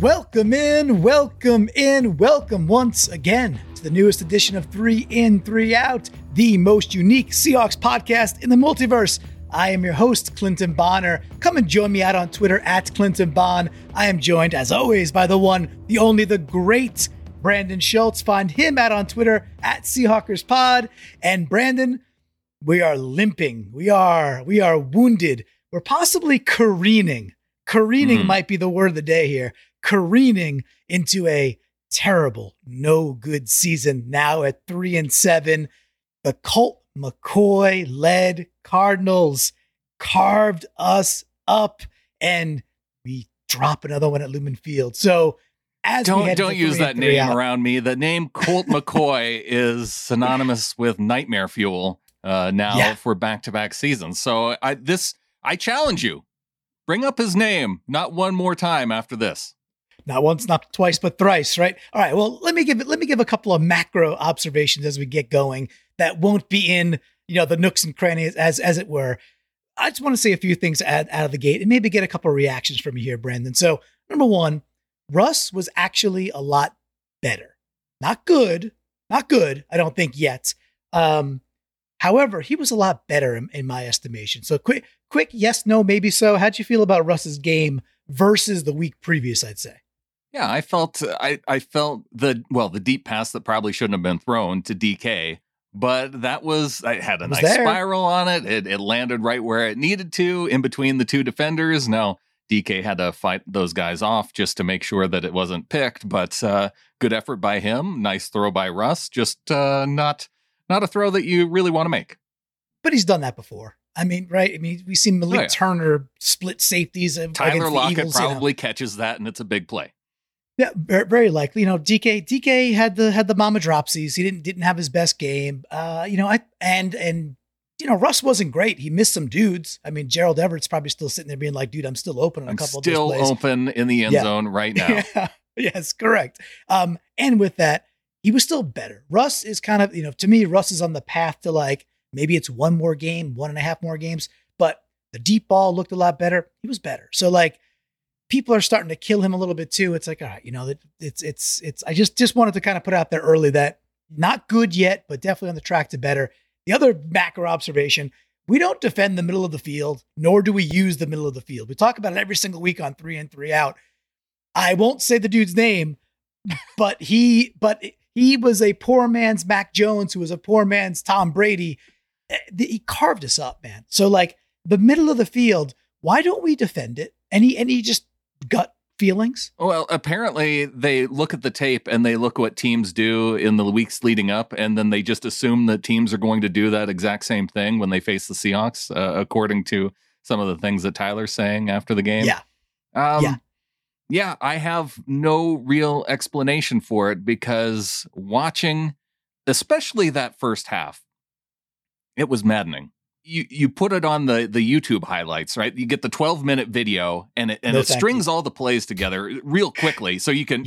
Welcome once again to the newest edition of 3 In, 3 Out, the most unique Seahawks podcast in the multiverse. I am your host, Clinton Bonner. Come and join me out on Twitter at Clinton Bon. I am joined, as always, by the one, the only, the great Brandon Schultz. Find him out on Twitter at SeahawkersPod. And Brandon, we are limping. We are wounded. We're possibly careening. Careening might be the word of the day here. Careening into a terrible, no good season. Now at 3-7, the Colt McCoy led Cardinals carved us up, and we drop another one at Lumen Field. So, as don't use that name out around me. The name Colt McCoy is synonymous with nightmare fuel now for back-to-back seasons. So I challenge you. Bring up his name not one more time after this. Not once, not twice, but thrice, right? All right, well, let me give a couple of macro observations as we get going that won't be in, the nooks and crannies as it were. I just want to say a few things out of the gate and maybe get a couple of reactions from you here, Brandon. So, number one, Russ was actually a lot better. Not good, I don't think yet. However, he was a lot better in my estimation. So quick yes, no, maybe so. How'd you feel about Russ's game versus the week previous, I'd say? Yeah, I felt the deep pass that probably shouldn't have been thrown to DK, but it had a nice spiral on it. It landed right where it needed to, in between the two defenders. Now, DK had to fight those guys off just to make sure that it wasn't picked, but good effort by him. Nice throw by Russ. Just not a throw that you really want to make. But he's done that before. I mean, right? I mean, we've seen Malik Turner split safeties. Tyler Lockett probably catches that, and it's a big play. Yeah, very likely. DK had the mama dropsies. He didn't have his best game. Russ wasn't great. He missed some dudes. I mean, Gerald Everett's probably still sitting there being like, dude, I'm still open on a couple of these plays. Still open in the end zone right now. Yeah. Yes, correct. And with that, he was still better. Russ is kind of, to me, Russ is on the path to like, maybe it's one more game, 1.5 more games, but the deep ball looked a lot better. He was better. So like people are starting to kill him a little bit too. It's like, all right, I just wanted to kind of put out there early that not good yet, but definitely on the track to better. The other macro observation, we don't defend the middle of the field, nor do we use the middle of the field. We talk about it every single week on 3 In, 3 Out. I won't say the dude's name, but he was a poor man's Mac Jones, who was a poor man's Tom Brady. He carved us up, man. So like the middle of the field, why don't we defend it? Any just gut feelings? Well, apparently they look at the tape and they look what teams do in the weeks leading up. And then they just assume that teams are going to do that exact same thing when they face the Seahawks, according to some of the things that Tyler's saying after the game. Yeah. Yeah, I have no real explanation for it because watching, especially that first half, it was maddening. You put it on the YouTube highlights, right? You get the 12-minute video and it strings all the plays together real quickly, so you can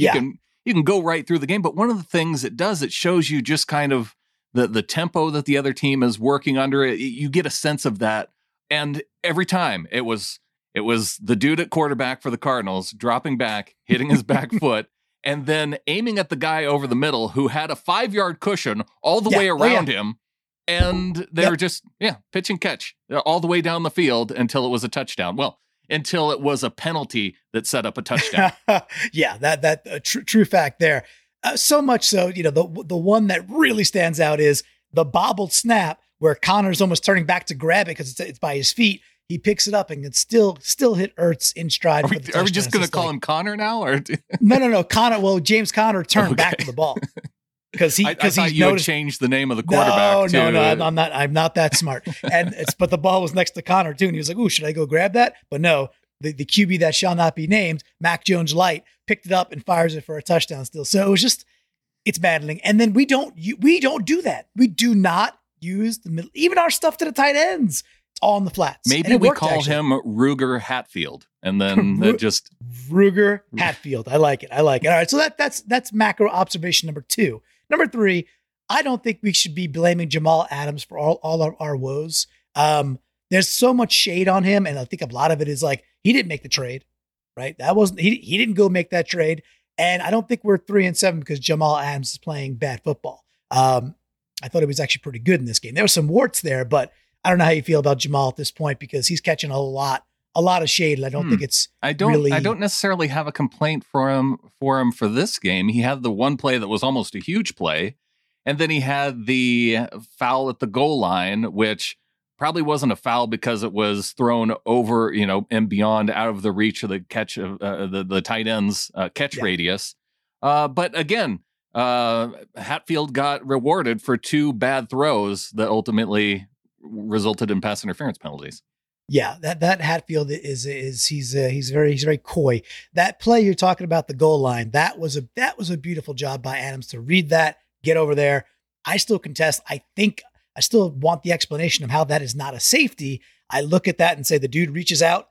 go right through the game. But one of the things it does, it shows you just kind of the tempo that the other team is working under. You get a sense of that, and every time it was the dude at quarterback for the Cardinals dropping back, hitting his back foot, and then aiming at the guy over the middle who had a 5-yard cushion all the way around him. And they were just, pitch and catch all the way down the field until it was a touchdown. Well, until it was a penalty that set up a touchdown. True fact there. So much so, the one that really stands out is the bobbled snap where Connor's almost turning back to grab it because it's by his feet. He picks it up and can still hit Ertz in stride. Are we just going to call him Connor now? Or no. Connor. Well, James Conner turned back to the ball because he changed the name of the quarterback. I'm not that smart. And but the ball was next to Connor too, and he was like, "Ooh, should I go grab that?" But no, the QB that shall not be named, Mac Jones Light, picked it up and fires it for a touchdown. Still, so it was just it's maddening. And then we don't do that. We do not use the middle, even our stuff to the tight ends. It's all in the flats. Maybe we call him Ruger Hatfield, and then just Ruger Hatfield. I like it. All right, so that's macro observation number two. Number three, I don't think we should be blaming Jamal Adams for all our woes. There's so much shade on him, and I think a lot of it is like he didn't make the trade. right? That wasn't, he didn't go make that trade. And I don't think we're 3-7 because Jamal Adams is playing bad football. I thought he was actually pretty good in this game. There were some warts there, but I don't know how you feel about Jamal at this point because he's catching a lot of shade. And I don't think it's I don't necessarily have a complaint for him for this game. He had the one play that was almost a huge play. And then he had the foul at the goal line, which probably wasn't a foul because it was thrown over, and beyond out of the reach of the catch of the tight end's catch radius. But again, Hatfield got rewarded for two bad throws that ultimately resulted in pass interference penalties. Yeah, that Hatfield he's very coy. That play you're talking about, the goal line, that was a beautiful job by Adams to read that, get over there. I still contest. I still want the explanation of how that is not a safety. I look at that and say the dude reaches out,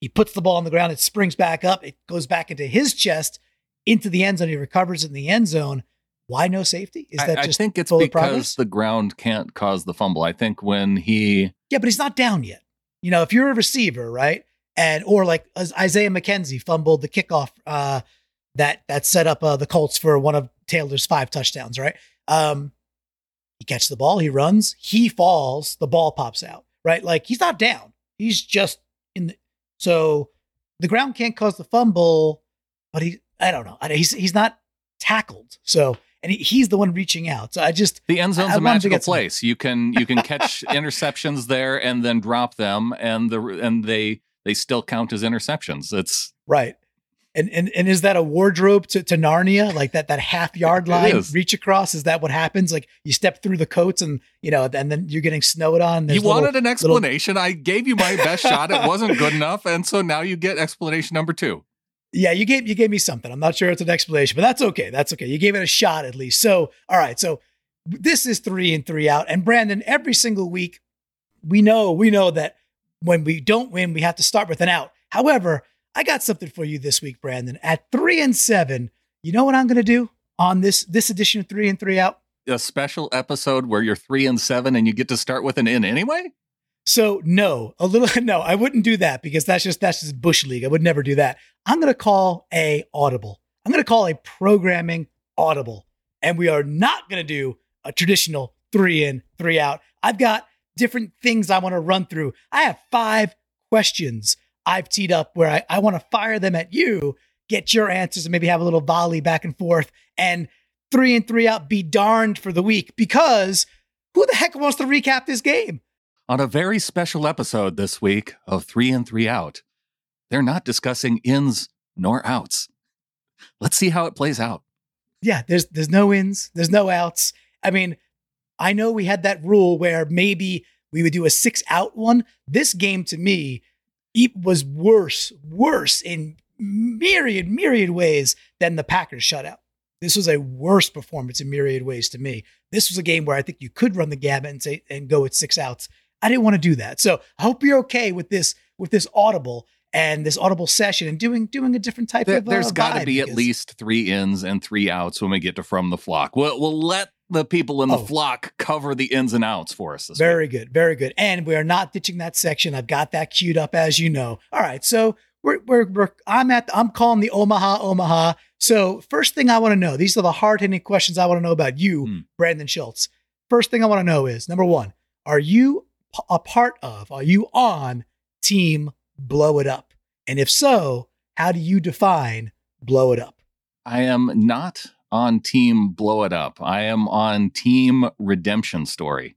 he puts the ball on the ground, it springs back up, it goes back into his chest, into the end zone, he recovers in the end zone. Why no safety? Is that I think it's because the ground can't cause the fumble. I think when he... Yeah, but he's not down yet. If you're a receiver, right? Or like Isaiah McKenzie fumbled the kickoff that set up the Colts for one of Taylor's 5 touchdowns, right? He catches the ball, he runs, he falls, the ball pops out, right? Like he's not down. He's just so the ground can't cause the fumble, but I don't know. He's not tackled. So, and he's the one reaching out. So the end zone's a magical place. You can catch interceptions there and then drop them. And they still count as interceptions. It's right. And is that a wardrobe to Narnia? Like that half yard line reach across? Is that what happens? Like you step through the coats and then you're getting snowed on. You wanted an explanation. I gave you my best shot. It wasn't good enough. And so now you get explanation number 2. Yeah, you gave me something. I'm not sure it's an explanation, but that's okay. That's okay. You gave it a shot at least. So, all right. So this is 3 and 3 out. And Brandon, every single week, we know that when we don't win, we have to start with an out. However, I got something for you this week, Brandon. At 3 and 7, you know what I'm going to do on this edition of 3 and 3 out? A special episode where you're 3 and 7 and you get to start with an in anyway? So no, I wouldn't do that because that's just bush league. I would never do that. I'm going to call a audible. I'm going to call a programming audible, and we are not going to do a traditional 3 in, 3 out. I've got different things I want to run through. I have 5 questions I've teed up where I want to fire them at you, get your answers, and maybe have a little volley back and forth, and 3 in, 3 out be darned for the week, because who the heck wants to recap this game? On a very special episode this week of 3 in, 3 out, they're not discussing ins nor outs. Let's see how it plays out. Yeah, there's no ins, there's no outs. I mean, I know we had that rule where maybe we would do a 6 out one. This game to me, it was worse in myriad ways than the Packers shutout. This was a worse performance in myriad ways to me. This was a game where I think you could run the gamut and say and go with 6 outs. I didn't want to do that. So I hope you're okay with this audible and this audible session and doing a different type of there's got to be at least 3 ins and 3 outs when we get to From the Flock. We'll let the people in the flock cover the ins and outs for us. Very good. And we are not ditching that section. I've got that queued up, as you know. All right. So I'm calling the Omaha. So first thing I want to know, these are the hard hitting questions I want to know about you, Brandon Schultz. First thing I want to know is, number 1, are you on team blow it up? And if so, how do you define blow it up? I am not on team blow it up. I am on team redemption story.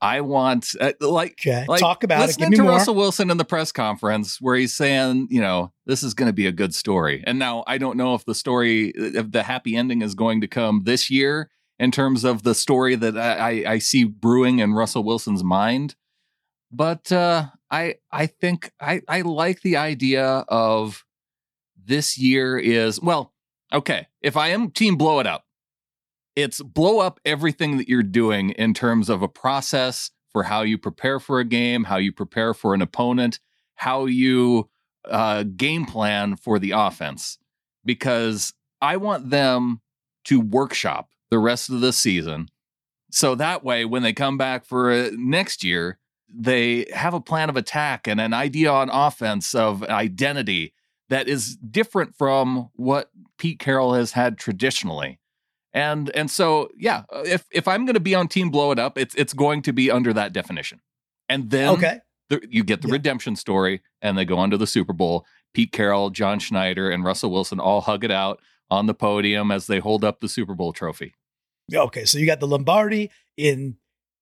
I want talk about listening to Russell Wilson in the press conference where he's saying, this is going to be a good story. And now I don't know if the story, if the happy ending is going to come this year in terms of the story that I see brewing in Russell Wilson's mind. But I think I like the idea of this year is, well, okay, if I am team blow it up, it's blow up everything that you're doing in terms of a process for how you prepare for a game, how you prepare for an opponent, how you game plan for the offense, because I want them to workshop the rest of the season. So that way, when they come back for next year, they have a plan of attack and an idea on offense of identity that is different from what Pete Carroll has had traditionally. And so, yeah, if I'm going to be on Team Blow It Up, it's going to be under that definition. And then you get the redemption story, and they go on to the Super Bowl. Pete Carroll, John Schneider, and Russell Wilson all hug it out on the podium as they hold up the Super Bowl trophy. Okay, so you got the Lombardi in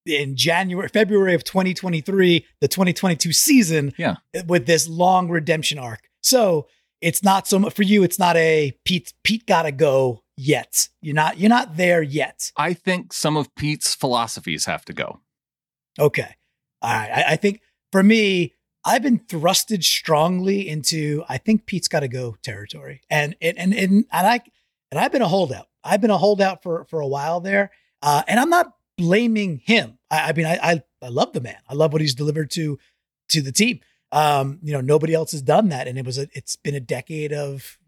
February of 2023, the 2022 season, with this long redemption arc. So it's not so much for you. It's not a Pete gotta go yet. You're not there yet. I think some of Pete's philosophies have to go. Okay. All right. I think for me, I've been thrusted strongly into, I think Pete's gotta go territory. And I've been a holdout. I've been a holdout for a while there. And I'm not blaming him. I mean, I love the man. I love what he's delivered to the team. Nobody else has done that. And it's been a decade of,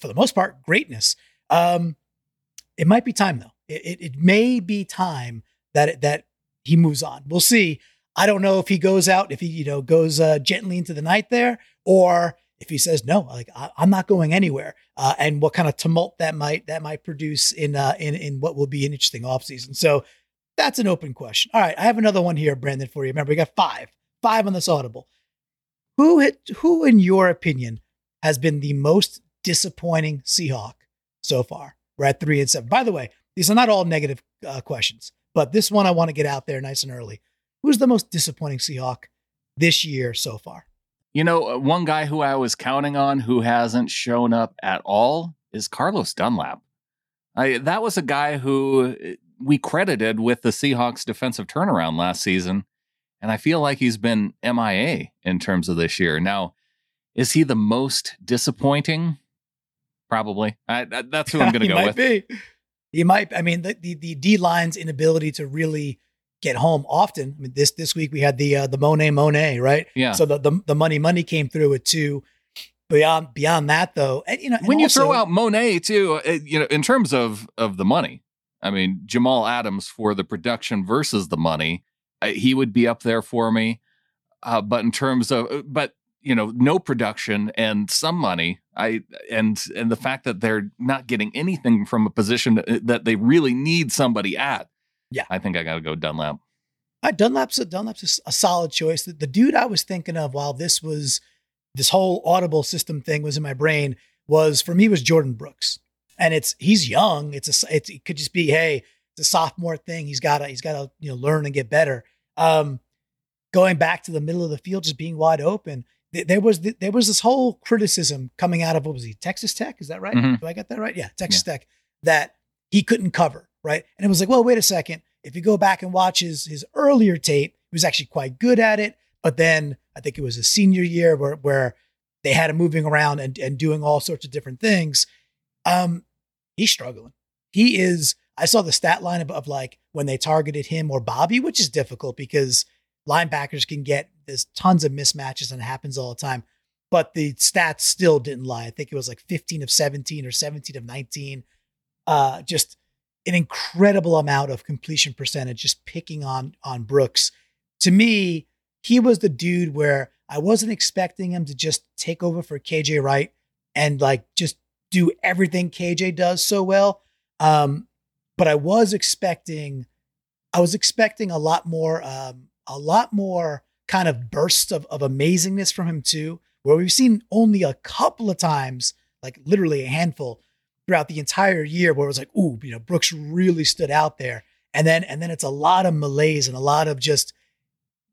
for the most part, greatness. It might be time though. It may be time that he moves on. We'll see. I don't know if he goes out, if he, goes gently into the night there, or if he says, no, like I'm not going anywhere. And what kind of tumult that might produce in what will be an interesting offseason. So that's an open question. All right. I have another one here, Brandon, for you. Remember, we got five on this audible. Who in your opinion has been the most disappointing Seahawk so far? We're at 3-7. By the way, these are not all negative questions, but this one I want to get out there nice and early. Who's the most disappointing Seahawk this year so far? One guy who I was counting on who hasn't shown up at all is Carlos Dunlap. That was a guy who we credited with the Seahawks defensive turnaround last season. And I feel like he's been MIA in terms of this year. Now, is he the most disappointing? Probably. That's who I'm going to go with. Be. He might. I mean, the D line's inability to really get home often. I mean, this week we had the Monet, right? Yeah. So the money came through with two. Beyond that, though, and, when you also throw out Monet too, in terms of the money, I mean, Jamal Adams for the production versus the money. He would be up there for me. But in terms of, no production and some money, and the fact that they're not getting anything from a position that they really need somebody at. Yeah. I think I got to go Dunlap. Dunlap's a solid choice. The dude I was thinking of while this whole audible system thing was in my brain was Jordan Brooks. And he's young. It could just be, hey, the sophomore thing, he's got to learn and get better. Going back to the middle of the field, just being wide open. There was this whole criticism coming out of, what was he, Texas Tech? Is that right? Mm-hmm. Do I get that right? Yeah, Texas Tech, that he couldn't cover, right? And it was like, well, wait a second. If you go back and watch his earlier tape, he was actually quite good at it. But then I think it was his senior year where they had him moving around and doing all sorts of different things. He's struggling. He is. I saw the stat line of like when they targeted him or Bobby, which is difficult because linebackers can get, there's tons of mismatches and it happens all the time, but the stats still didn't lie. I think it was like 15 of 17 or 17 of 19. Just an incredible amount of completion percentage, just picking on Brooks. To me, he was the dude where I wasn't expecting him to just take over for KJ Wright and like just do everything KJ does so well. But I was expecting a lot more kind of bursts of amazingness from him too, where we've seen only a couple of times, like literally a handful throughout the entire year where it was like, ooh, Brooks really stood out there. And then it's a lot of malaise and a lot of just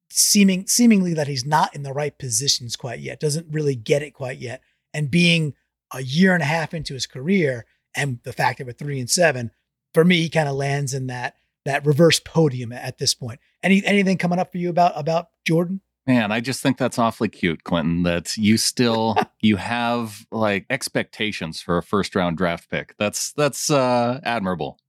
seemingly that he's not in the right positions quite yet, doesn't really get it quite yet. And being a year and a half into his career and the fact that we're 3-7, for me, he kind of lands in that reverse podium at this point. Anything coming up for you about Jordan? Man, I just think that's awfully cute, Clinton, that you still you have like expectations for a first round draft pick. That's admirable.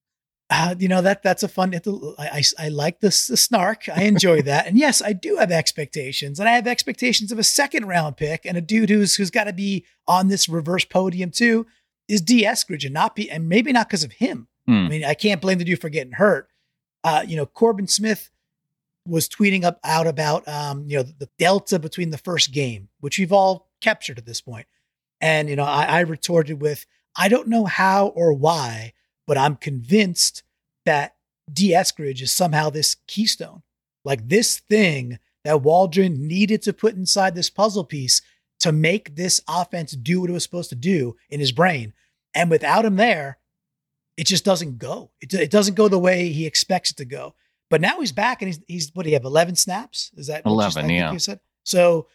That's a fun. I like the snark. I enjoy that. And yes, I do have expectations, and I have expectations of a second round pick and a dude who's got to be on this reverse podium too. Is D. Eskridge, and maybe not because of him. I mean, I can't blame the dude for getting hurt. Corbin Smith was tweeting out about, the delta between the first game, which we've all captured at this point, And, you know, I retorted with, I don't know how or why, but I'm convinced that D. Eskridge is somehow this keystone, like this thing that Waldron needed to put inside this puzzle piece to make this offense do what it was supposed to do in his brain. And without him there, it just doesn't go. It doesn't go the way he expects it to go. But now he's back and he's what do you have, 11 snaps? Is that 11? Yeah. You said? So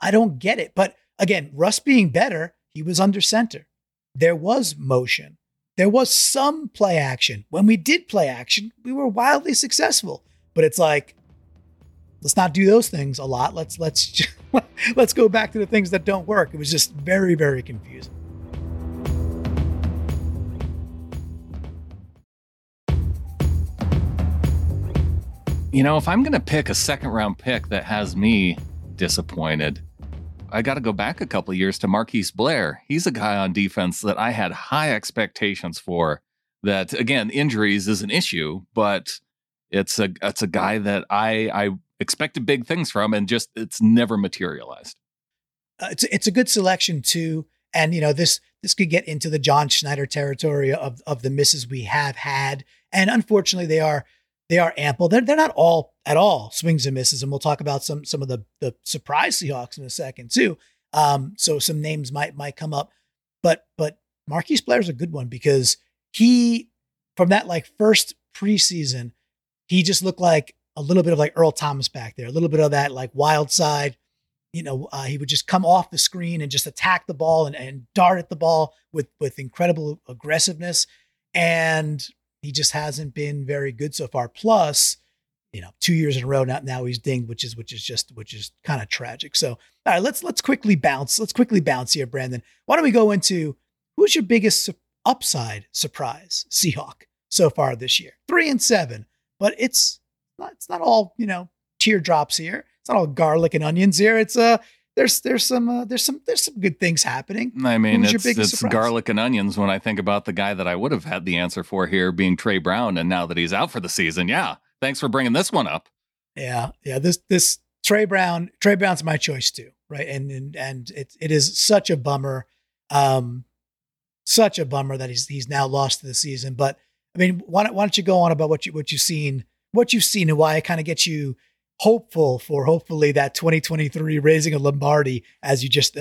I don't get it. But again, Russ being better, he was under center. There was motion. There was some play action. When we did play action, we were wildly successful. But it's like, let's not do those things a lot. Let's go back to the things that don't work. It was just very, very confusing. You know, if I'm going to pick a second round pick that has me disappointed, I got to go back a couple of years to Marquise Blair. He's a guy on defense that I had high expectations for. That, again, injuries is an issue, but it's a guy that I expected big things from, and just it's never materialized. It's a good selection too, and you know this could get into the John Schneider territory of the misses we have had, and unfortunately they are ample. They're not all at all swings and misses. And we'll talk about some of the surprise Seahawks in a second too. So some names might come up, but Marquise Blair is a good one because he, from that like first preseason, he just looked like a little bit of like Earl Thomas back there, a little bit of that like wild side, you know, he would just come off the screen and just attack the ball and dart at the ball with incredible aggressiveness. And he just hasn't been very good so far. Plus, you know, 2 years in a row now he's dinged, which is kind of tragic. So, all right, let's quickly bounce here, Brandon. Why don't we go into who's your biggest upside surprise Seahawk so far this year? 3-7, but it's not all, you know, teardrops here. It's not all garlic and onions here. It's there's some good things happening. I mean, it's garlic and onions when I think about the guy that I would have had the answer for here being Tre Brown, and now that he's out for the season, yeah, thanks for bringing this one up. Yeah. This Tre Brown's my choice too, right? And it is such a bummer, that he's now lost to the season. But I mean, why don't you go on about what you've seen, and why it kind of gets you hopeful for hopefully that 2023 raising a Lombardi, as you just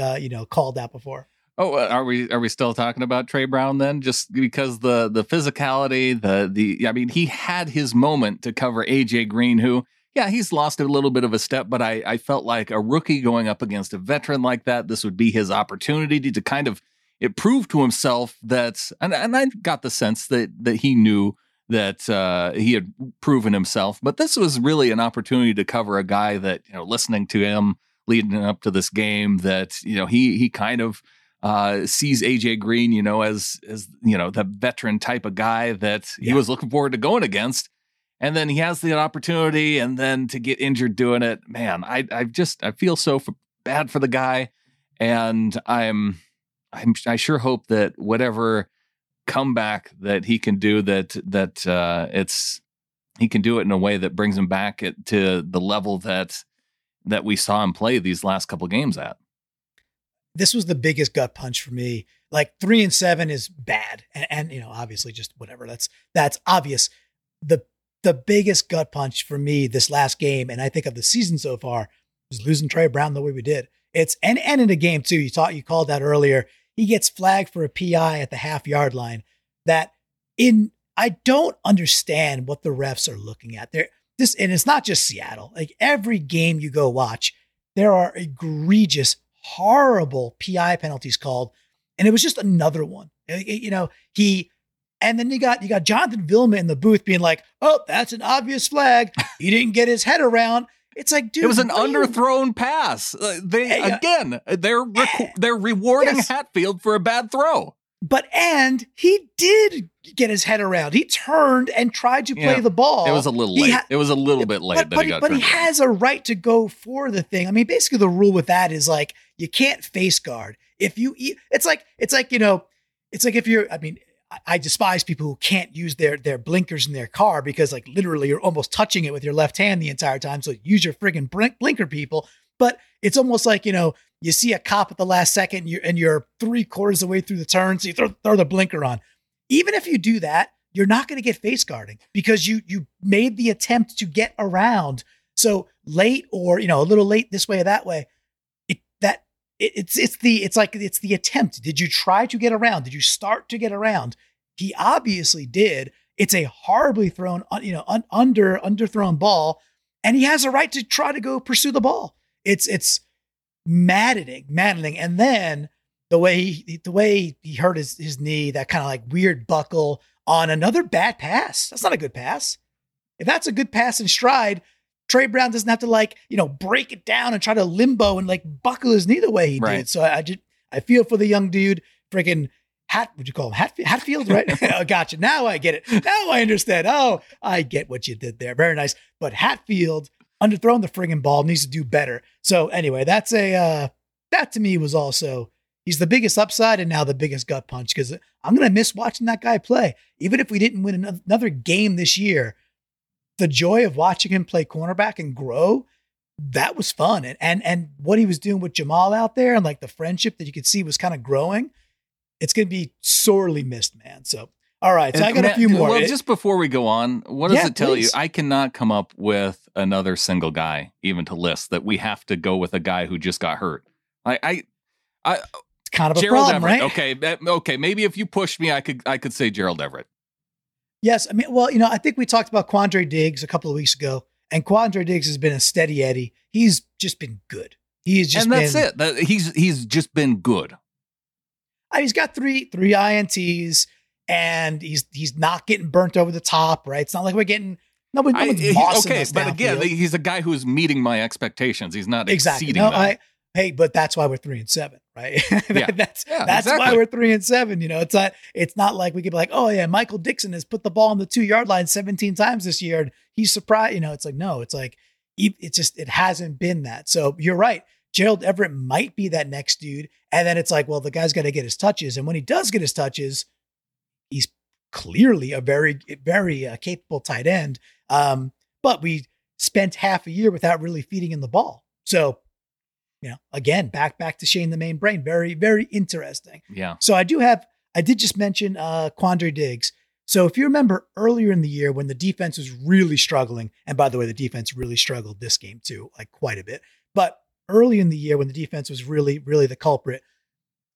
called out before. Oh, are we still talking about Tre Brown then? Just because the physicality, he had his moment to cover AJ Green, who, yeah, he's lost a little bit of a step, but I felt like a rookie going up against a veteran like that, this would be his opportunity to kind of prove to himself that, and I got the sense that he knew that he had proven himself, but this was really an opportunity to cover a guy that, you know, listening to him leading up to this game, that, you know, he kind of sees AJ Green, you know, as you know, the veteran type of guy that he was looking forward to going against, and then he has the opportunity, and then to get injured doing it. Man, I feel so bad for the guy, and I sure hope that whatever comeback that he can do, he can do it in a way that brings him back to the level that we saw him play these last couple games at. This was the biggest gut punch for me. Like 3-7 is bad, and you know, obviously, just whatever. That's obvious. The biggest gut punch for me this last game, and I think of the season so far, was losing Tre Brown the way we did. It's and in a game too. You called that earlier. He gets flagged for a PI at the 1/2 yard line. I don't understand what the refs are looking at there. And it's not just Seattle. Like every game you go watch, there are egregious, horrible PI penalties called, and it was just another one. And then you got Jonathan Vilma in the booth being like, "Oh, that's an obvious flag. He didn't get his head around." It's like, dude, it was an underthrown pass. They're rewarding Hatfield for a bad throw. But he did get his head around. He turned and tried to play the ball. It was a little late. But he has a right to go for the thing. I mean, basically the rule with that is like you can't face guard. I despise people who can't use their blinkers in their car because, like, literally you're almost touching it with your left hand the entire time. So use your friggin' blinker, people. But it's almost like, you know, you see a cop at the last second and you're three quarters of the way through the turn, so you throw the blinker on. Even if you do that, you're not going to get face guarding because you made the attempt to get around. So late or, you know, a little late this way or that way, it's the attempt. Did you try to get around? Did you start to get around? He obviously did. It's a horribly thrown, you know, underthrown ball, and he has a right to try to go pursue the ball. It's maddening. And then the way he hurt his knee, that kind of like weird buckle on another bad pass. That's not a good pass. If that's a good pass in stride, Tre Brown doesn't have to, like, you know, break it down and try to limbo and like buckle his knee the way he did. So I feel for the young dude, freaking what'd you call him? Hatfield, right? Oh, gotcha. Now I get it. Now I understand. Oh, I get what you did there. Very nice. But Hatfield, underthrown the friggin' ball, needs to do better. So anyway, that's that to me was also, he's the biggest upside and now the biggest gut punch, because I'm going to miss watching that guy play. Even if we didn't win another game this year, the joy of watching him play cornerback and grow, that was fun. And what he was doing with Jamal out there and like the friendship that you could see was kind of growing, it's going to be sorely missed, man. So, all right. So I got a few more. Well, just before we go on, what does it tell you? I cannot come up with another single guy even to list that we have to go with a guy who just got hurt. I it's kind of a Gerald problem, Everett, right? Okay. Maybe if you pushed me, I could say Gerald Everett. Yes. I mean, well, you know, I think we talked about Quandre Diggs a couple of weeks ago, and Quandre Diggs has been a steady Eddie. He's just been good. He's just been good. He's got three INTs, and he's not getting burnt over the top, right? It's not like we're getting nobody's bossing us downfield. But again, he's a guy who's meeting my expectations. He's not exceeding them. But that's why we're 3-7, right? Yeah. That's why we're 3-7. You know, it's not like we could be like, oh yeah, Michael Dixon has put the ball on the 2-yard line 17 times this year, and he's surprised. You know, it's like, no, it's like it hasn't been that. So you're right. Gerald Everett might be that next dude. And then it's like, well, the guy's got to get his touches. And when he does get his touches, he's clearly a very, very capable tight end. But we spent half a year without really feeding him the ball. So, you know, again, back to Shane the Main Brain. Very, very interesting. Yeah. So I did just mention Quandre Diggs. So if you remember earlier in the year when the defense was really struggling, and by the way, the defense really struggled this game too, like quite a bit, but early in the year when the defense was really, really the culprit,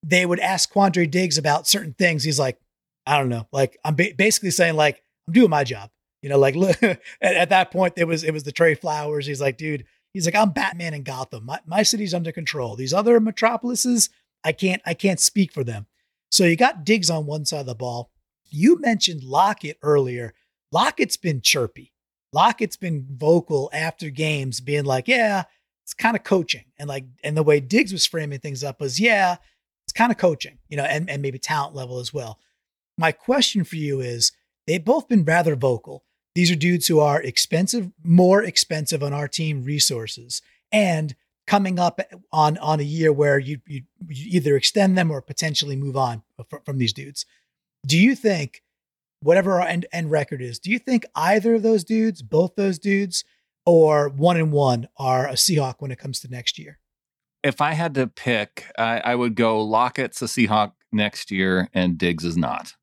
they would ask Quandre Diggs about certain things. He's like, I don't know. Like, I'm basically saying, like, I'm doing my job. You know, like, look, at that point, it was the Trey Flowers. He's like, dude, he's like, I'm Batman in Gotham. My city's under control. These other metropolises, I can't speak for them. So you got Diggs on one side of the ball. You mentioned Lockett earlier. Lockett's been chirpy. Lockett's been vocal after games being like, yeah, it's kind of coaching. And the way Diggs was framing things up was, yeah, it's kind of coaching, you know, and maybe talent level as well. My question for you is, they've both been rather vocal. These are dudes who are more expensive on our team resources, and coming up on a year where you either extend them or potentially move on from these dudes. Do you think, whatever our end record is, do you think either of those dudes, both those dudes, or 1-1 are a Seahawk when it comes to next year? If I had to pick, I would go Lockett's a Seahawk next year and Diggs is not.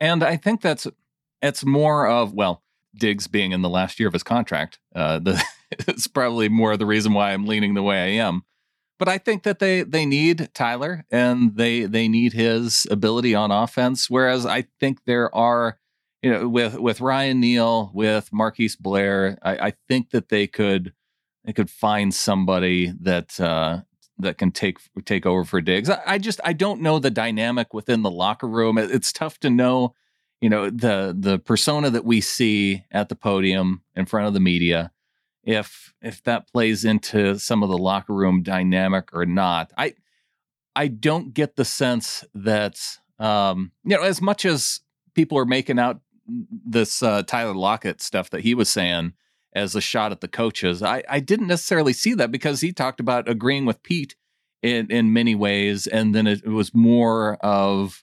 And I think it's more of, well, Diggs being in the last year of his contract. It's probably more the reason why I'm leaning the way I am. But I think that they need Tyler, and they need his ability on offense. Whereas I think there are, you know, with Ryan Neal, with Marquise Blair, I think that they could find somebody that can take over for Diggs. I don't know the dynamic within the locker room. It's tough to know, you know, the persona that we see at the podium in front of the media, if that plays into some of the locker room dynamic or not. I don't get the sense that you know, as much as people are making out this Tyler Lockett stuff that he was saying as a shot at the coaches, I didn't necessarily see that, because he talked about agreeing with Pete in many ways. And then it was more of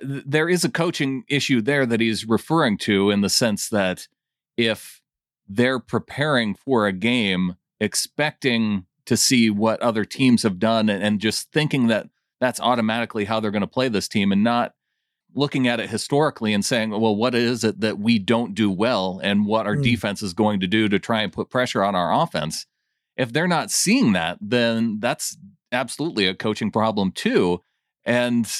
there is a coaching issue there that he's referring to, in the sense that if they're preparing for a game expecting to see what other teams have done and just thinking that that's automatically how they're going to play this team and not looking at it historically and saying, well, what is it that we don't do well and what our defense is going to do to try and put pressure on our offense? If they're not seeing that, then that's absolutely a coaching problem too. And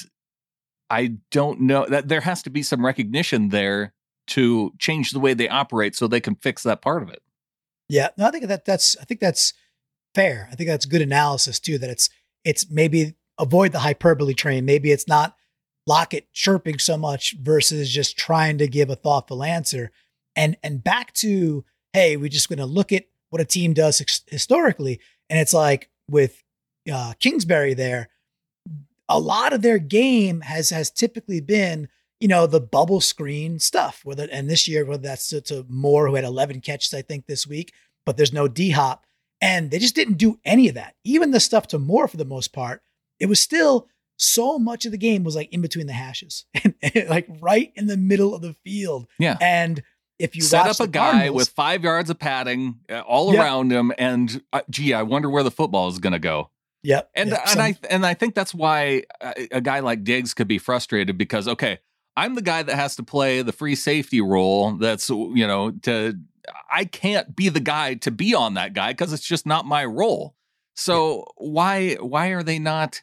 I don't know that there has to be some recognition there to change the way they operate so they can fix that part of it. Yeah, no, I think that's fair. I think that's good analysis too, that it's maybe avoid the hyperbole train. Maybe it's not Lockett chirping so much versus just trying to give a thoughtful answer. And back to, hey, we're just going to look at what a team does historically. And it's like with Kingsbury there, a lot of their game has typically been, you know, the bubble screen stuff. Whether, and this year, whether that's to Moore, who had 11 catches, I think, this week, but there's no D-hop. And they just didn't do any of that. Even the stuff to Moore, for the most part, it was still so much of the game was like in between the hashes, and like right in the middle of the field. Yeah. And if you set up a guy Cardinals, with 5 yards of padding all around him, and gee, I wonder where the football is going to go. Yep. And I think that's why a guy like Diggs could be frustrated because, okay, I'm the guy that has to play the free safety role. That's, you know, I can't be the guy to be on that guy because it's just not my role. So why are they not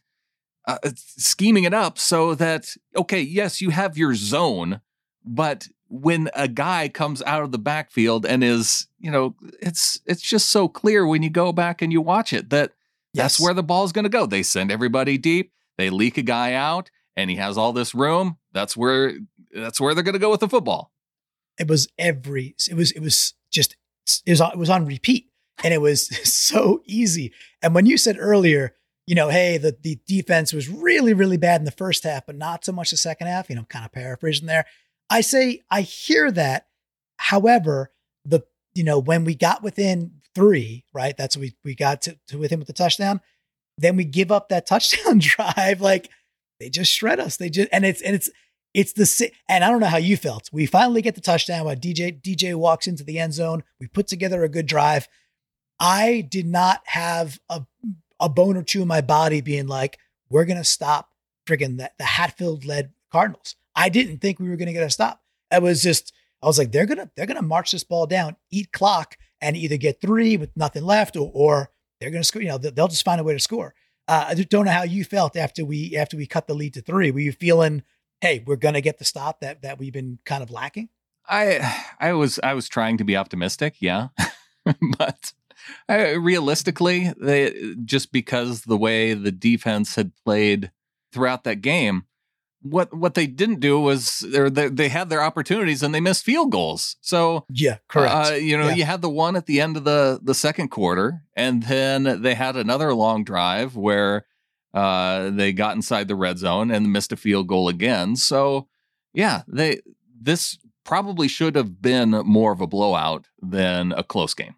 scheming it up so that, okay, yes, you have your zone, but when a guy comes out of the backfield and is, you know, it's just so clear when you go back and you watch it that that's where the ball's going to go. They send everybody deep, they leak a guy out, and he has all this room. That's where they're going to go with the football. It was on repeat, and it was so easy. And when you said earlier, you know, hey, the defense was really, really bad in the first half, but not so much the second half, you know, kind of paraphrasing there. I say, I hear that. However, when we got within three, right, that's what we got to within with the touchdown. Then we give up that touchdown drive. Like, they just shred us. They just, and I don't know how you felt. We finally get the touchdown while DJ walks into the end zone. We put together a good drive. I did not have a bone or two in my body being like, we're going to stop friggin' the Hatfield led Cardinals. I didn't think we were going to get a stop. I was like, they're going to march this ball down, eat clock, and either get three with nothing left, or they're going to score, you know, they'll just find a way to score. I don't know how you felt after we cut the lead to three. Were you feeling, hey, we're going to get the stop that we've been kind of lacking? I was trying to be optimistic. Yeah. But realistically, just because the way the defense had played throughout that game, what they didn't do was they had their opportunities and they missed field goals. So yeah, correct. You had the one at the end of the second quarter, and then they had another long drive where they got inside the red zone and missed a field goal again. So yeah, this probably should have been more of a blowout than a close game.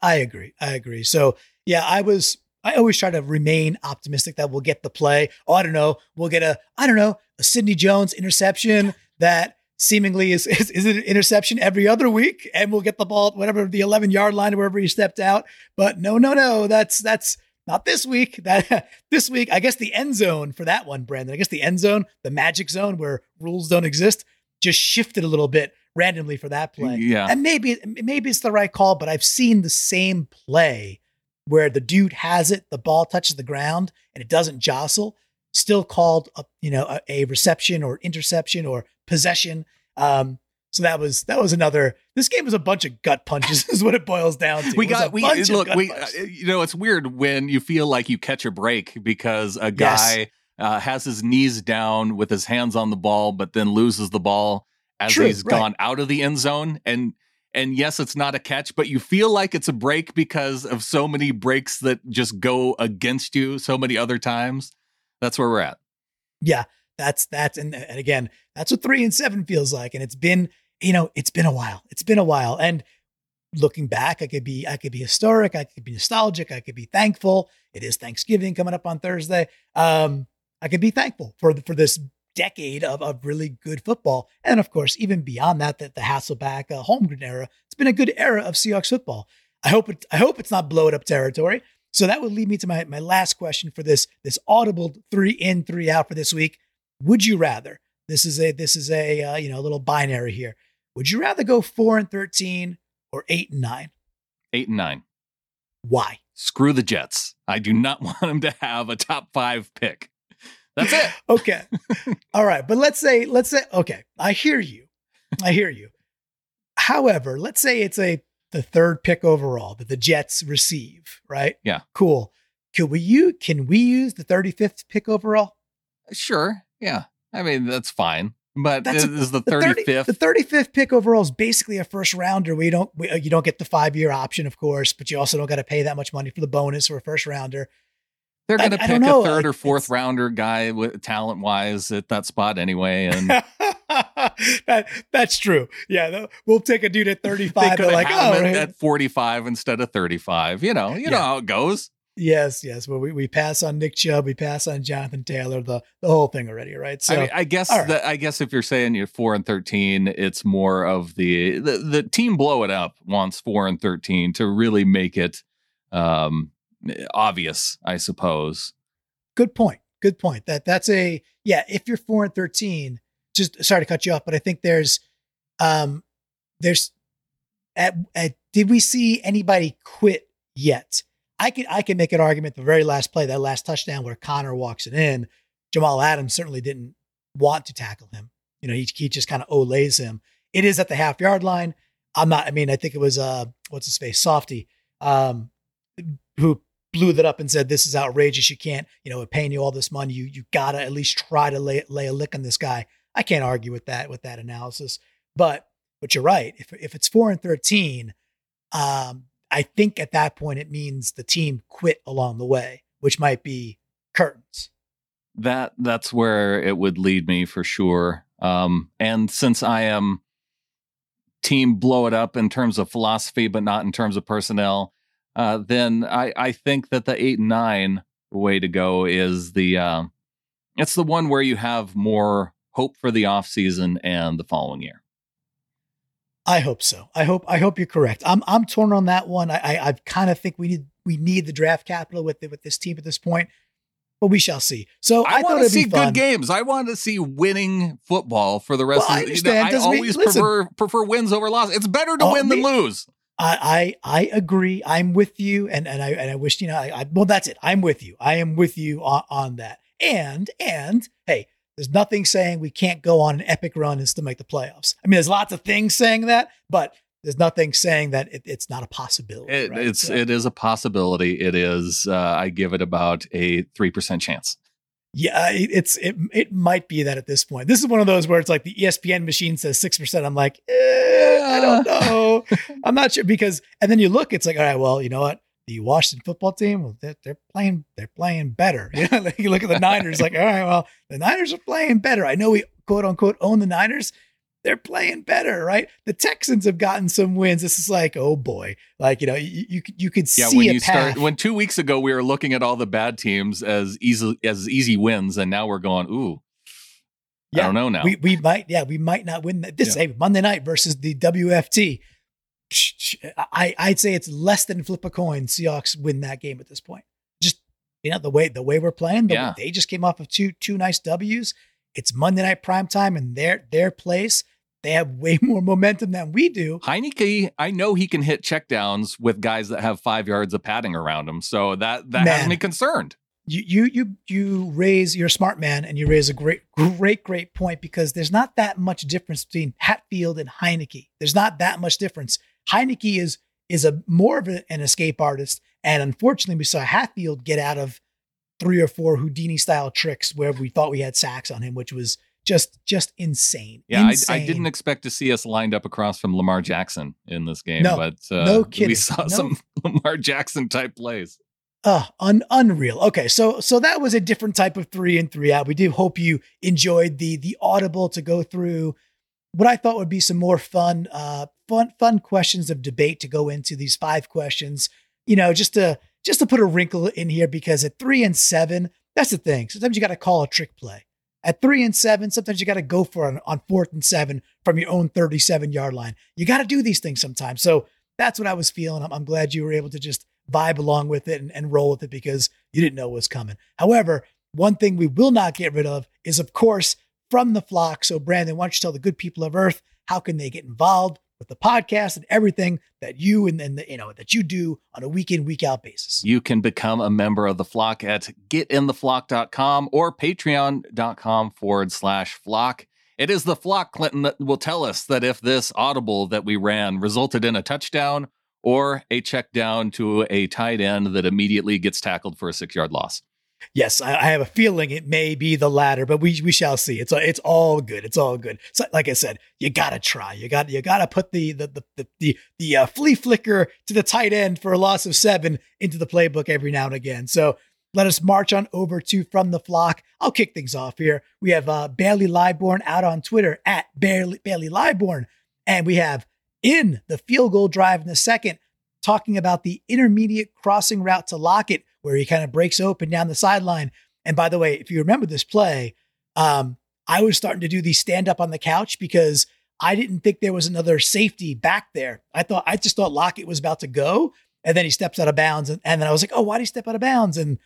I agree. So yeah, I always try to remain optimistic that we'll get the play. Oh, I don't know. We'll get a Sidney Jones interception that seemingly is an interception every other week, and we'll get the ball at whatever the 11-yard line or wherever he stepped out. But no, that's not this week. That this week, I guess the end zone for that one, Brandon. I guess the end zone, the magic zone where rules don't exist, just shifted a little bit randomly for that play. Yeah. And maybe it's the right call, but I've seen the same play where the dude has it, the ball touches the ground and it doesn't jostle, still called a reception or interception or possession. So that was another, this game was a bunch of gut punches is what it boils down to. It's weird when you feel like you catch a break because a guy has his knees down with his hands on the ball, but then loses the ball as he's gone out of the end zone. And yes, it's not a catch, but you feel like it's a break because of so many breaks that just go against you so many other times. That's where we're at. Yeah, that's. And again, that's what 3 and 7 feels like. And it's been a while. And looking back, I could be historic. I could be nostalgic. I could be thankful. It is Thanksgiving coming up on Thursday. I could be thankful for this decade of really good football. And of course, even beyond that, the Hasselback, Holmgren era, it's been a good era of Seahawks football. I hope it's not blow it up territory. So that would lead me to my last question for this audible 3 in, 3 out for this week. Would you rather? This is a little binary here. Would you rather go 4-13 or 8-9? 8-9. Why? Screw the Jets. I do not want them to have a top 5 pick. That's it. Okay. All right. But let's say, okay, I hear you. However, let's say it's the third pick overall that the Jets receive, right? Yeah. Cool. Can we use the 35th pick overall? Sure. Yeah. I mean, that's fine. But is the 35th? The 35th pick overall is basically a first rounder. You don't get the 5-year option, of course, but you also don't got to pay that much money for the bonus for a first rounder. They're going to pick a third or fourth rounder guy with talent wise at that spot anyway. And that's true. Yeah. We'll take a dude at 35. They're like, at 45 instead of 35, you know how it goes. Yes. Well, we pass on Nick Chubb. We pass on Jonathan Taylor, the whole thing already. Right. So I guess if you're saying you're 4-13, it's more of the team blow it up wants 4-13 to really make it, obvious, I suppose. Good point. If you're 4-13, just sorry to cut you off, but I think there's did we see anybody quit yet? I can make an argument the very last play, that last touchdown where Conner walks it in, Jamal Adams certainly didn't want to tackle him. He just kind of olays him. It is at the half-yard line. I think it was what's his face? Softy. Who blew that up and said, this is outrageous. You can't, we're paying you all this money. You got to at least try to lay a lick on this guy. I can't argue with that analysis, but you're right. If it's 4-13, I think at that point, it means the team quit along the way, which might be curtains. That's where it would lead me for sure. And since I am team blow it up in terms of philosophy, but not in terms of personnel, then I think that the 8-9 way to go is it's the one where you have more hope for the offseason and the following year. I hope so. I hope you're correct. I'm torn on that one. I kind of think we need the draft capital with this team at this point, but we shall see. So I want to see good games. I want to see winning football for the rest of the season. I always prefer wins over losses. It's better to win than lose. I agree. I'm with you. And I wish, well, that's it. I'm with you. I am with you on that. And hey, there's nothing saying we can't go on an epic run and still make the playoffs. I mean, there's lots of things saying that, but there's nothing saying that it's not a possibility. Right? It is a possibility. It is, I give it about a 3% chance. Yeah. It might be that at this point. This is one of those where it's like the ESPN machine says 6%. I'm like, I don't know. I'm not sure and then you look, it's like, all right, well, you know what? The Washington football team, well, they're playing better. You look at the Niners like, all right, well, the Niners are playing better. I know we quote unquote own the Niners. They're playing better, right? The Texans have gotten some wins. This is like, oh boy, like you could see when 2 weeks ago we were looking at all the bad teams as easy wins, and now we're going, ooh, yeah, I don't know now. We might not win that. This Monday night versus the WFT. I'd say it's less than flip a coin. Seahawks win that game at this point. Just the way we're playing. They just came off of two nice W's. It's Monday night primetime in their place. They have way more momentum than we do. Heinicke, I know he can hit checkdowns with guys that have 5 yards of padding around him. So that has me concerned. You're a smart man, and you raise a great point, because there's not that much difference between Hatfield and Heinicke. There's not that much difference. Heinicke is a more of an escape artist, and unfortunately, we saw Hatfield get out of 3 or 4 Houdini-style tricks where we thought we had sacks on him, which was just insane. Yeah, insane. I didn't expect to see us lined up across from Lamar Jackson in this game, no kidding. We saw some Lamar Jackson-type plays. Unreal. Okay, so that was a different type of 3 in, 3 out. We do hope you enjoyed the audible to go through what I thought would be some more fun questions of debate to go into these 5 questions, just to put a wrinkle in here, because at 3 and 7, that's the thing. Sometimes you got to call a trick play. At 3 and 7, sometimes you got to go for on 4th and 7 from your own 37-yard line. You got to do these things sometimes. So that's what I was feeling. I'm glad you were able to just vibe along with it and roll with it because you didn't know what was coming. However, one thing we will not get rid of is, of course, From the Flock. So Brandon, why don't you tell the good people of Earth, how can they get involved with the podcast and everything that you that you do on a week in, week out basis? You can become a member of the Flock at getintheflock.com or patreon.com/flock. It is the Flock, Clinton, that will tell us that if this audible that we ran resulted in a touchdown or a check down to a tight end that immediately gets tackled for a 6-yard loss. Yes, I have a feeling it may be the latter, but we shall see. It's all good. It's all good. So, like I said, you gotta try. You gotta put the flea flicker to the tight end for a loss of 7 into the playbook every now and again. So let us march on over to From the Flock. I'll kick things off here. We have Bailey Liborn out on Twitter at Bailey Liborn, and we have in the field goal drive in the second talking about the intermediate crossing route to Lockett, where he kind of breaks open down the sideline. And by the way, if you remember this play, I was starting to do the stand up on the couch because I didn't think there was another safety back there. I just thought Lockett was about to go, and then he steps out of bounds. And then I was like, oh, why did he step out of bounds? And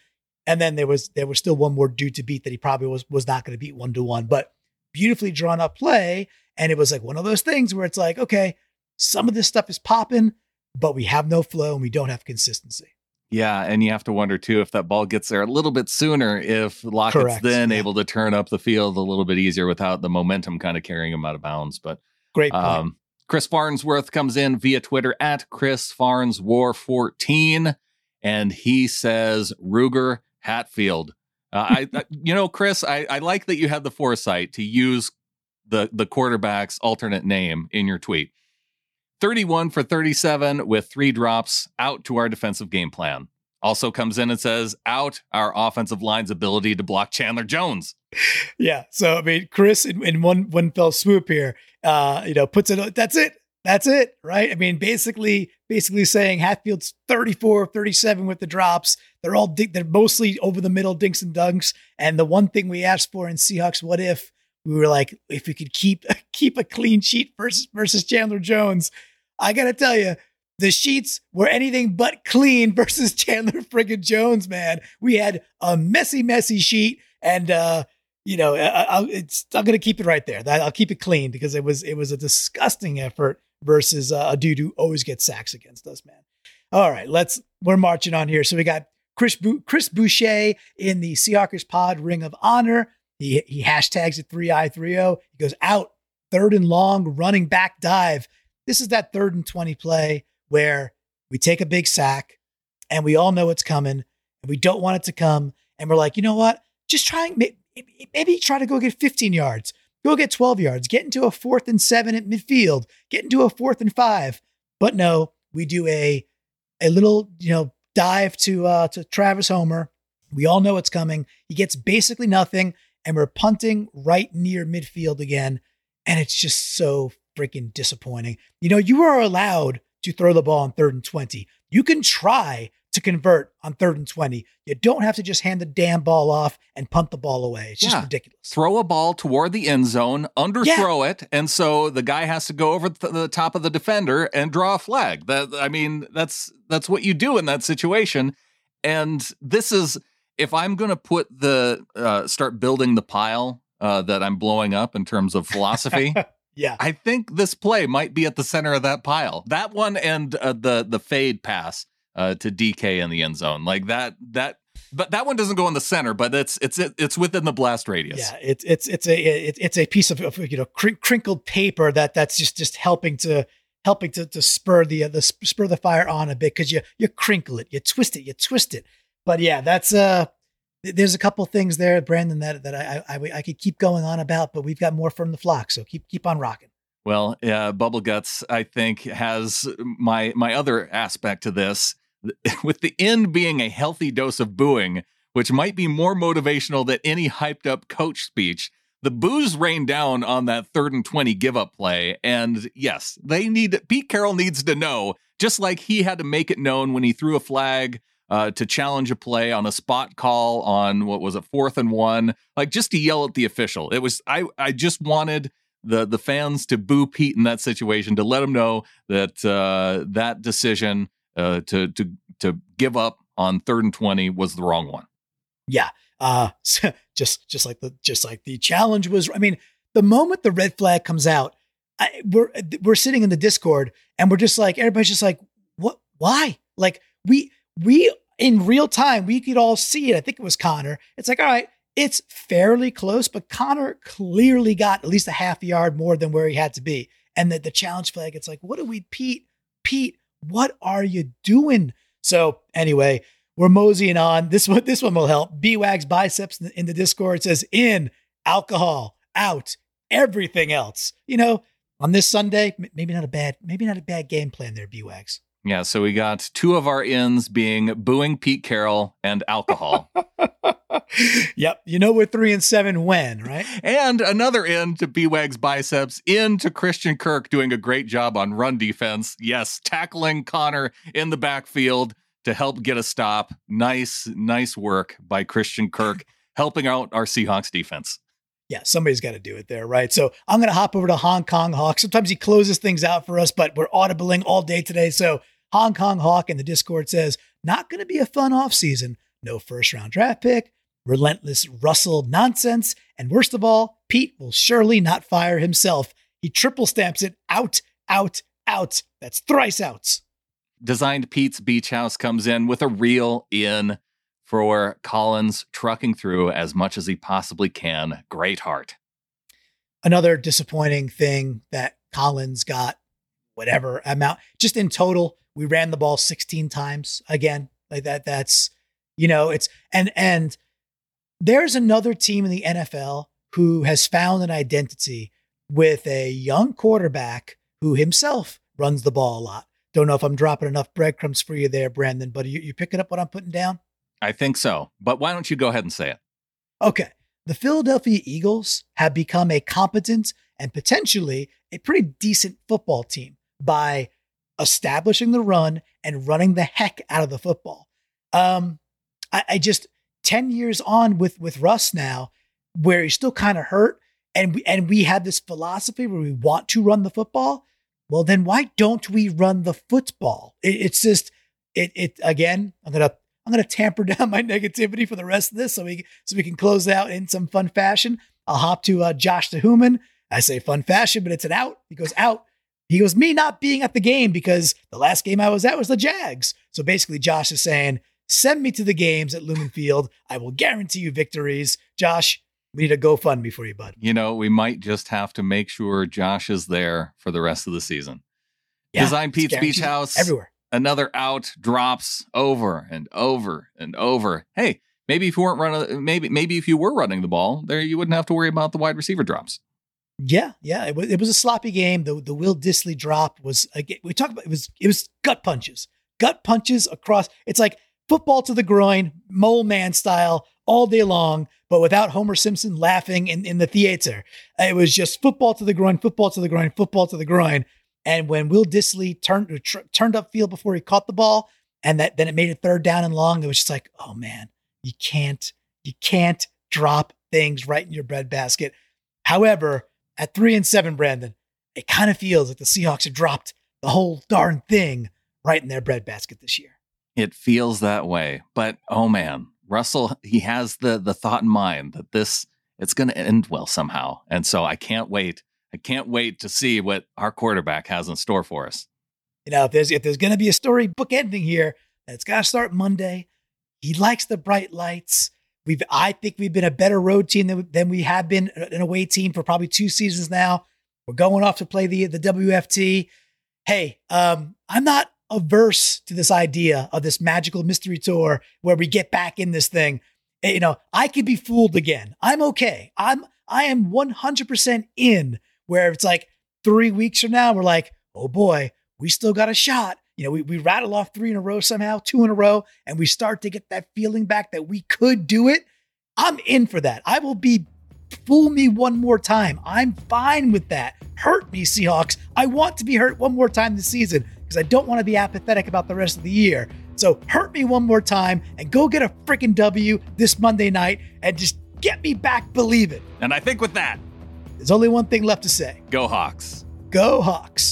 then there was still one more dude to beat that he probably was not going to beat 1-to-1, but beautifully drawn up play. And it was like one of those things where it's like, okay, some of this stuff is popping, but we have no flow and we don't have consistency. Yeah, and you have to wonder, too, if that ball gets there a little bit sooner, if Lockett's able to turn up the field a little bit easier without the momentum kind of carrying him out of bounds. But great point. Chris Farnsworth comes in via Twitter at ChrisFarnsWar14, and he says, Ruger Hatfield. Chris, I like that you had the foresight to use the quarterback's alternate name in your tweet. 31 for 37 with 3 drops, out to our defensive game plan. Also comes in and says, out our offensive line's ability to block Chandler Jones. Yeah. So, I mean, Chris in one fell swoop here, puts it, that's it. Right. I mean, basically saying Hatfield's 34, 37 with the drops. They're all, they're mostly over the middle dinks and dunks. And the one thing we asked for in Seahawks, what if, we were like, if we could keep a clean sheet versus Chandler Jones. I got to tell you, the sheets were anything but clean versus Chandler friggin' Jones, man. We had a messy, messy sheet, and I'm going to keep it right there. I'll keep it clean because it was a disgusting effort versus a dude who always gets sacks against us, man. All right, we're marching on here. So we got Chris Boucher in the Seahawks Pod Ring of Honor. He hashtags it 3i30. He goes out, 3rd and long, running back dive. This is that 3rd and 20 play where we take a big sack and we all know it's coming and we don't want it to come. And we're like, you know what? Just maybe try to go get 15 yards, go get 12 yards, get into a 4th and 7 at midfield, get into a 4th and 5. But no, we do a little, dive to Travis Homer. We all know it's coming. He gets basically nothing. And we're punting right near midfield again. And it's just so freaking disappointing. You are allowed to throw the ball on 3rd and 20. You can try to convert on 3rd and 20. You don't have to just hand the damn ball off and punt the ball away. It's just ridiculous. Throw a ball toward the end zone, underthrow it. And so the guy has to go over the top of the defender and draw a flag. That's what you do in that situation. And this is... If I'm going to put start building the pile that I'm blowing up in terms of philosophy, I think this play might be at the center of that pile. That one and the fade pass to DK in the end zone like that. But that one doesn't go in the center, but it's within the blast radius. Yeah, it's a piece of crinkled paper that's just helping to spur the fire on a bit because you crinkle it, you twist it. But yeah, that's there's a couple things there, Brandon, that I could keep going on about, but we've got more From the Flock, so keep on rocking. Well, Bubble Guts, I think, has my other aspect to this, with the end being a healthy dose of booing, which might be more motivational than any hyped up coach speech. The boos rained down on that 3rd and 20 give up play, and yes, Pete Carroll needs to know, just like he had to make it known when he threw a flag. To challenge a play on a spot call on 4th and 1, like just to yell at the official. It was I just wanted the fans to boo Pete in that situation, to let him know that that decision to give up on 3rd and 20 was the wrong one. Yeah, just like the challenge was. I mean, the moment the red flag comes out, we're sitting in the Discord and we're just like, everybody's just like, what? Why? Like we in real time, we could all see it. I think it was Conner. It's like, all right, it's fairly close, but Conner clearly got at least a half yard more than where he had to be. And the challenge flag, it's like, what do we, Pete, what are you doing? So anyway, we're moseying on. This one will help. B Wags biceps in the Discord. It says, in, alcohol, out, everything else. You know, on this Sunday, maybe not a bad game plan there, B Wags. Yeah, so we got two of our ins being booing Pete Carroll and alcohol. Yep. You know, we're 3-7 when, right? And another in to B-Wag's biceps, in to Christian Kirk doing a great job on run defense. Yes, tackling Conner in the backfield to help get a stop. Nice work by Christian Kirk, helping out our Seahawks defense. Yeah, somebody's got to do it there, right? So I'm going to hop over to Hong Kong Hawk. Sometimes he closes things out for us, but we're audibling all day today. So Hong Kong Hawk in the Discord says, not going to be a fun offseason. No first-round draft pick, relentless Russell nonsense, and worst of all, Pete will surely not fire himself. He triple stamps it. Out, out, out. That's thrice outs. Designed Pete's Beach House comes in with a real in for Collins, trucking through as much as he possibly can. Great heart. Another disappointing thing that Collins got, whatever amount, just in total, we ran the ball 16 times again. Like that's, you know, it's, and there's another team in the NFL who has found an identity with a young quarterback who himself runs the ball a lot. Don't know if I'm dropping enough breadcrumbs for you there, Brandon, but you picking up what I'm putting down? I think so, but why don't you go ahead and say it? Okay. The Philadelphia Eagles have become a competent and potentially a pretty decent football team by establishing the run and running the heck out of the football. I just 10 years on with Russ now, where he's still kind of hurt, and we have this philosophy where we want to run the football. Well, then why don't we run the football? It's just again. I'm gonna tamper down my negativity for the rest of this, so we can close out in some fun fashion. I'll hop to Josh Tehuman. I say fun fashion, but it's an out. He goes out. He goes, me not being at the game because the last game I was at was the Jags. So basically, Josh is saying, send me to the games at Lumen Field. I will guarantee you victories. Josh, we need a GoFundMe for you, bud. You know, we might just have to make sure Josh is there for the rest of the season. Yeah, Design Pete's Beach House. Everywhere. Another out drops over and over and over. Hey, maybe if you were running the ball there, you wouldn't have to worry about the wide receiver drops. Yeah. It was a sloppy game. The Will Dissly drop was, again, we talked about, it was gut punches across. It's like football to the groin, mole man style all day long, but without Homer Simpson laughing in the theater. It was just football to the groin. And when Will Dissly turned upfield before he caught the ball, and then it made it 3rd down and long, it was just like, oh man, you can't drop things right in your breadbasket. However, at 3-7, Brandon, it kind of feels like the Seahawks have dropped the whole darn thing right in their breadbasket this year. It feels that way, but oh man, Russell, he has the thought in mind that it's going to end well somehow, and so I can't wait to see what our quarterback has in store for us. You know, if there's going to be a storybook ending here, it's got to start Monday. He likes the bright lights. I think we've been a better road team than we have been an away team for probably 2 seasons now. We're going off to play the WFT. Hey, I'm not averse to this idea of this magical mystery tour where we get back in this thing. You know, I could be fooled again. I'm okay. I am 100% in. Where it's like 3 weeks from now, we're like, oh boy, we still got a shot. You know, we rattle off 3 in a row somehow, 2 in a row, and we start to get that feeling back that we could do it. I'm in for that. I will be, fool me one more time. I'm fine with that. Hurt me, Seahawks. I want to be hurt one more time this season because I don't want to be apathetic about the rest of the year. So hurt me one more time and go get a freaking W this Monday night and just get me back believing. And I think with that, There's only one thing left to say. Go Hawks. Go Hawks.